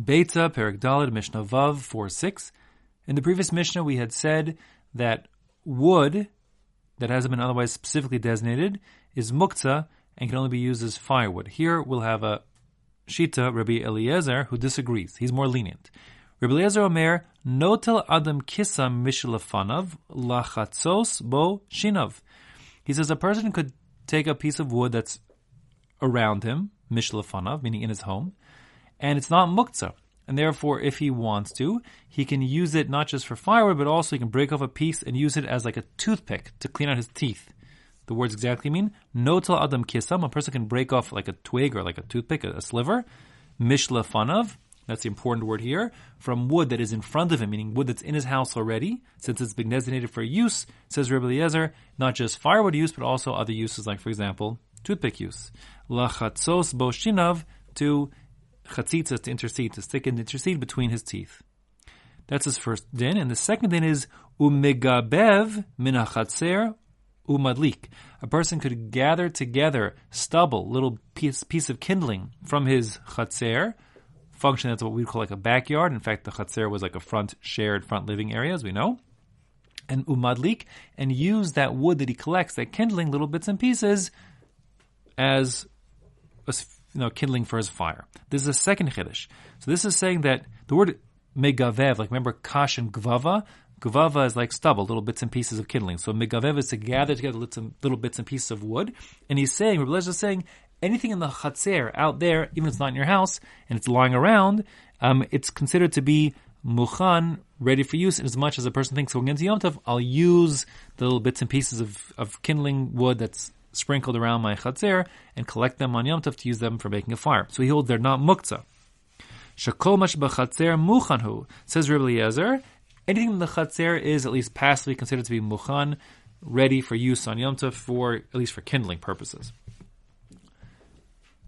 Beitzah, Perik Dalit, Mishnah Vav, 4-6. In the previous Mishnah, we had said that wood that hasn't been otherwise specifically designated is muktzah and can only be used as firewood. Here we'll have a shita, Rabbi Eliezer, who disagrees. He's more lenient. Rabbi Eliezer Omer, Notel Adam Kissam Mishilafanav, Lachatzos Bo Shinav. He says a person could take a piece of wood that's around him, Mishilafanav, meaning in his home, and it's not muktzah. And therefore, if he wants to, he can use it not just for firewood, but also he can break off a piece and use it as like a toothpick to clean out his teeth. The words exactly mean, Notel Adam Kissam, a person can break off like a twig or like a toothpick, a sliver, Mishlafanav, that's the important word here, from wood that is in front of him, meaning wood that's in his house already, since it's been designated for use, says Rabbi Eliezer, not just firewood use, but also other uses, like, for example, toothpick use. Lachatzos bo shinav, to Chatzitz, to intercede, to stick and intercede between his teeth. That's his first din. And the second din is umigabev mina chatzer umadlik. A person could gather together stubble, little piece of kindling from his chatzer. Function, that's what we'd call like a backyard. In fact, the chatzer was like a shared front living area, as we know. And umadlik, and use that wood that he collects, that kindling, little bits and pieces, as a kindling for his fire. This is a second chiddush. So this is saying that the word megavev, like remember kash and gvava? Gvava is like stubble, little bits and pieces of kindling. So megavev is to gather together little bits and pieces of wood. And he's saying, Rabbi Eliezer is saying, anything in the chatzer out there, even if it's not in your house, and it's lying around, it's considered to be muchan, ready for use, and as much as a person thinks going into Yom Tov, I'll use the little bits and pieces of kindling wood that's sprinkled around my chatzer and collect them on Yom Tov to use them for making a fire. So he holds they're not muktzah. Shakol mash bechazer muchanhu, says Rabbi Eliezer, anything in the chatzer is at least passively considered to be muchan, ready for use on Yom Tov, for at least for kindling purposes.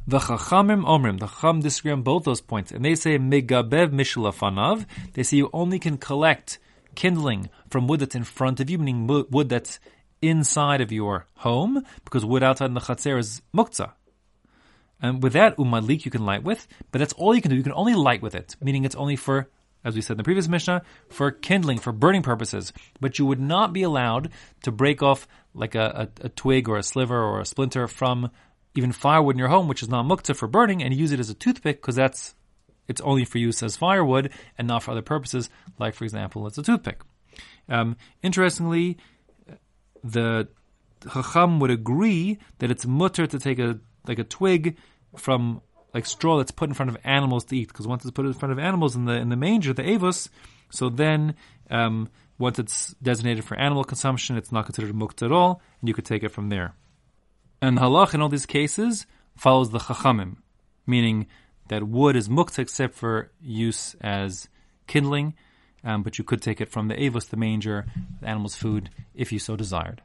The chachamim omrim, the chacham disagree on both those points, and they say megabev mishlafanav. They say you only can collect kindling from wood that's in front of you, meaning wood that's inside of your home, because wood outside in the chatzer is muktzah. And with that, umadlik you can light with, but that's all you can do. You can only light with it, meaning it's only for, as we said in the previous Mishnah, for kindling, for burning purposes. But you would not be allowed to break off like a twig or a sliver or a splinter from even firewood in your home, which is not muktzah for burning, and use it as a toothpick, because it's only for use as firewood and not for other purposes, like, for example, it's a toothpick. Interestingly, the Chacham would agree that it's mutter to take a twig from like straw that's put in front of animals to eat, because once it's put in front of animals in the manger, the avos, so then once it's designated for animal consumption, it's not considered muktzah at all, and you could take it from there. And halach in all these cases follows the chachamim, meaning that wood is muktzah except for use as kindling, but you could take it from the avos, the manger, the animal's food, if you so desired.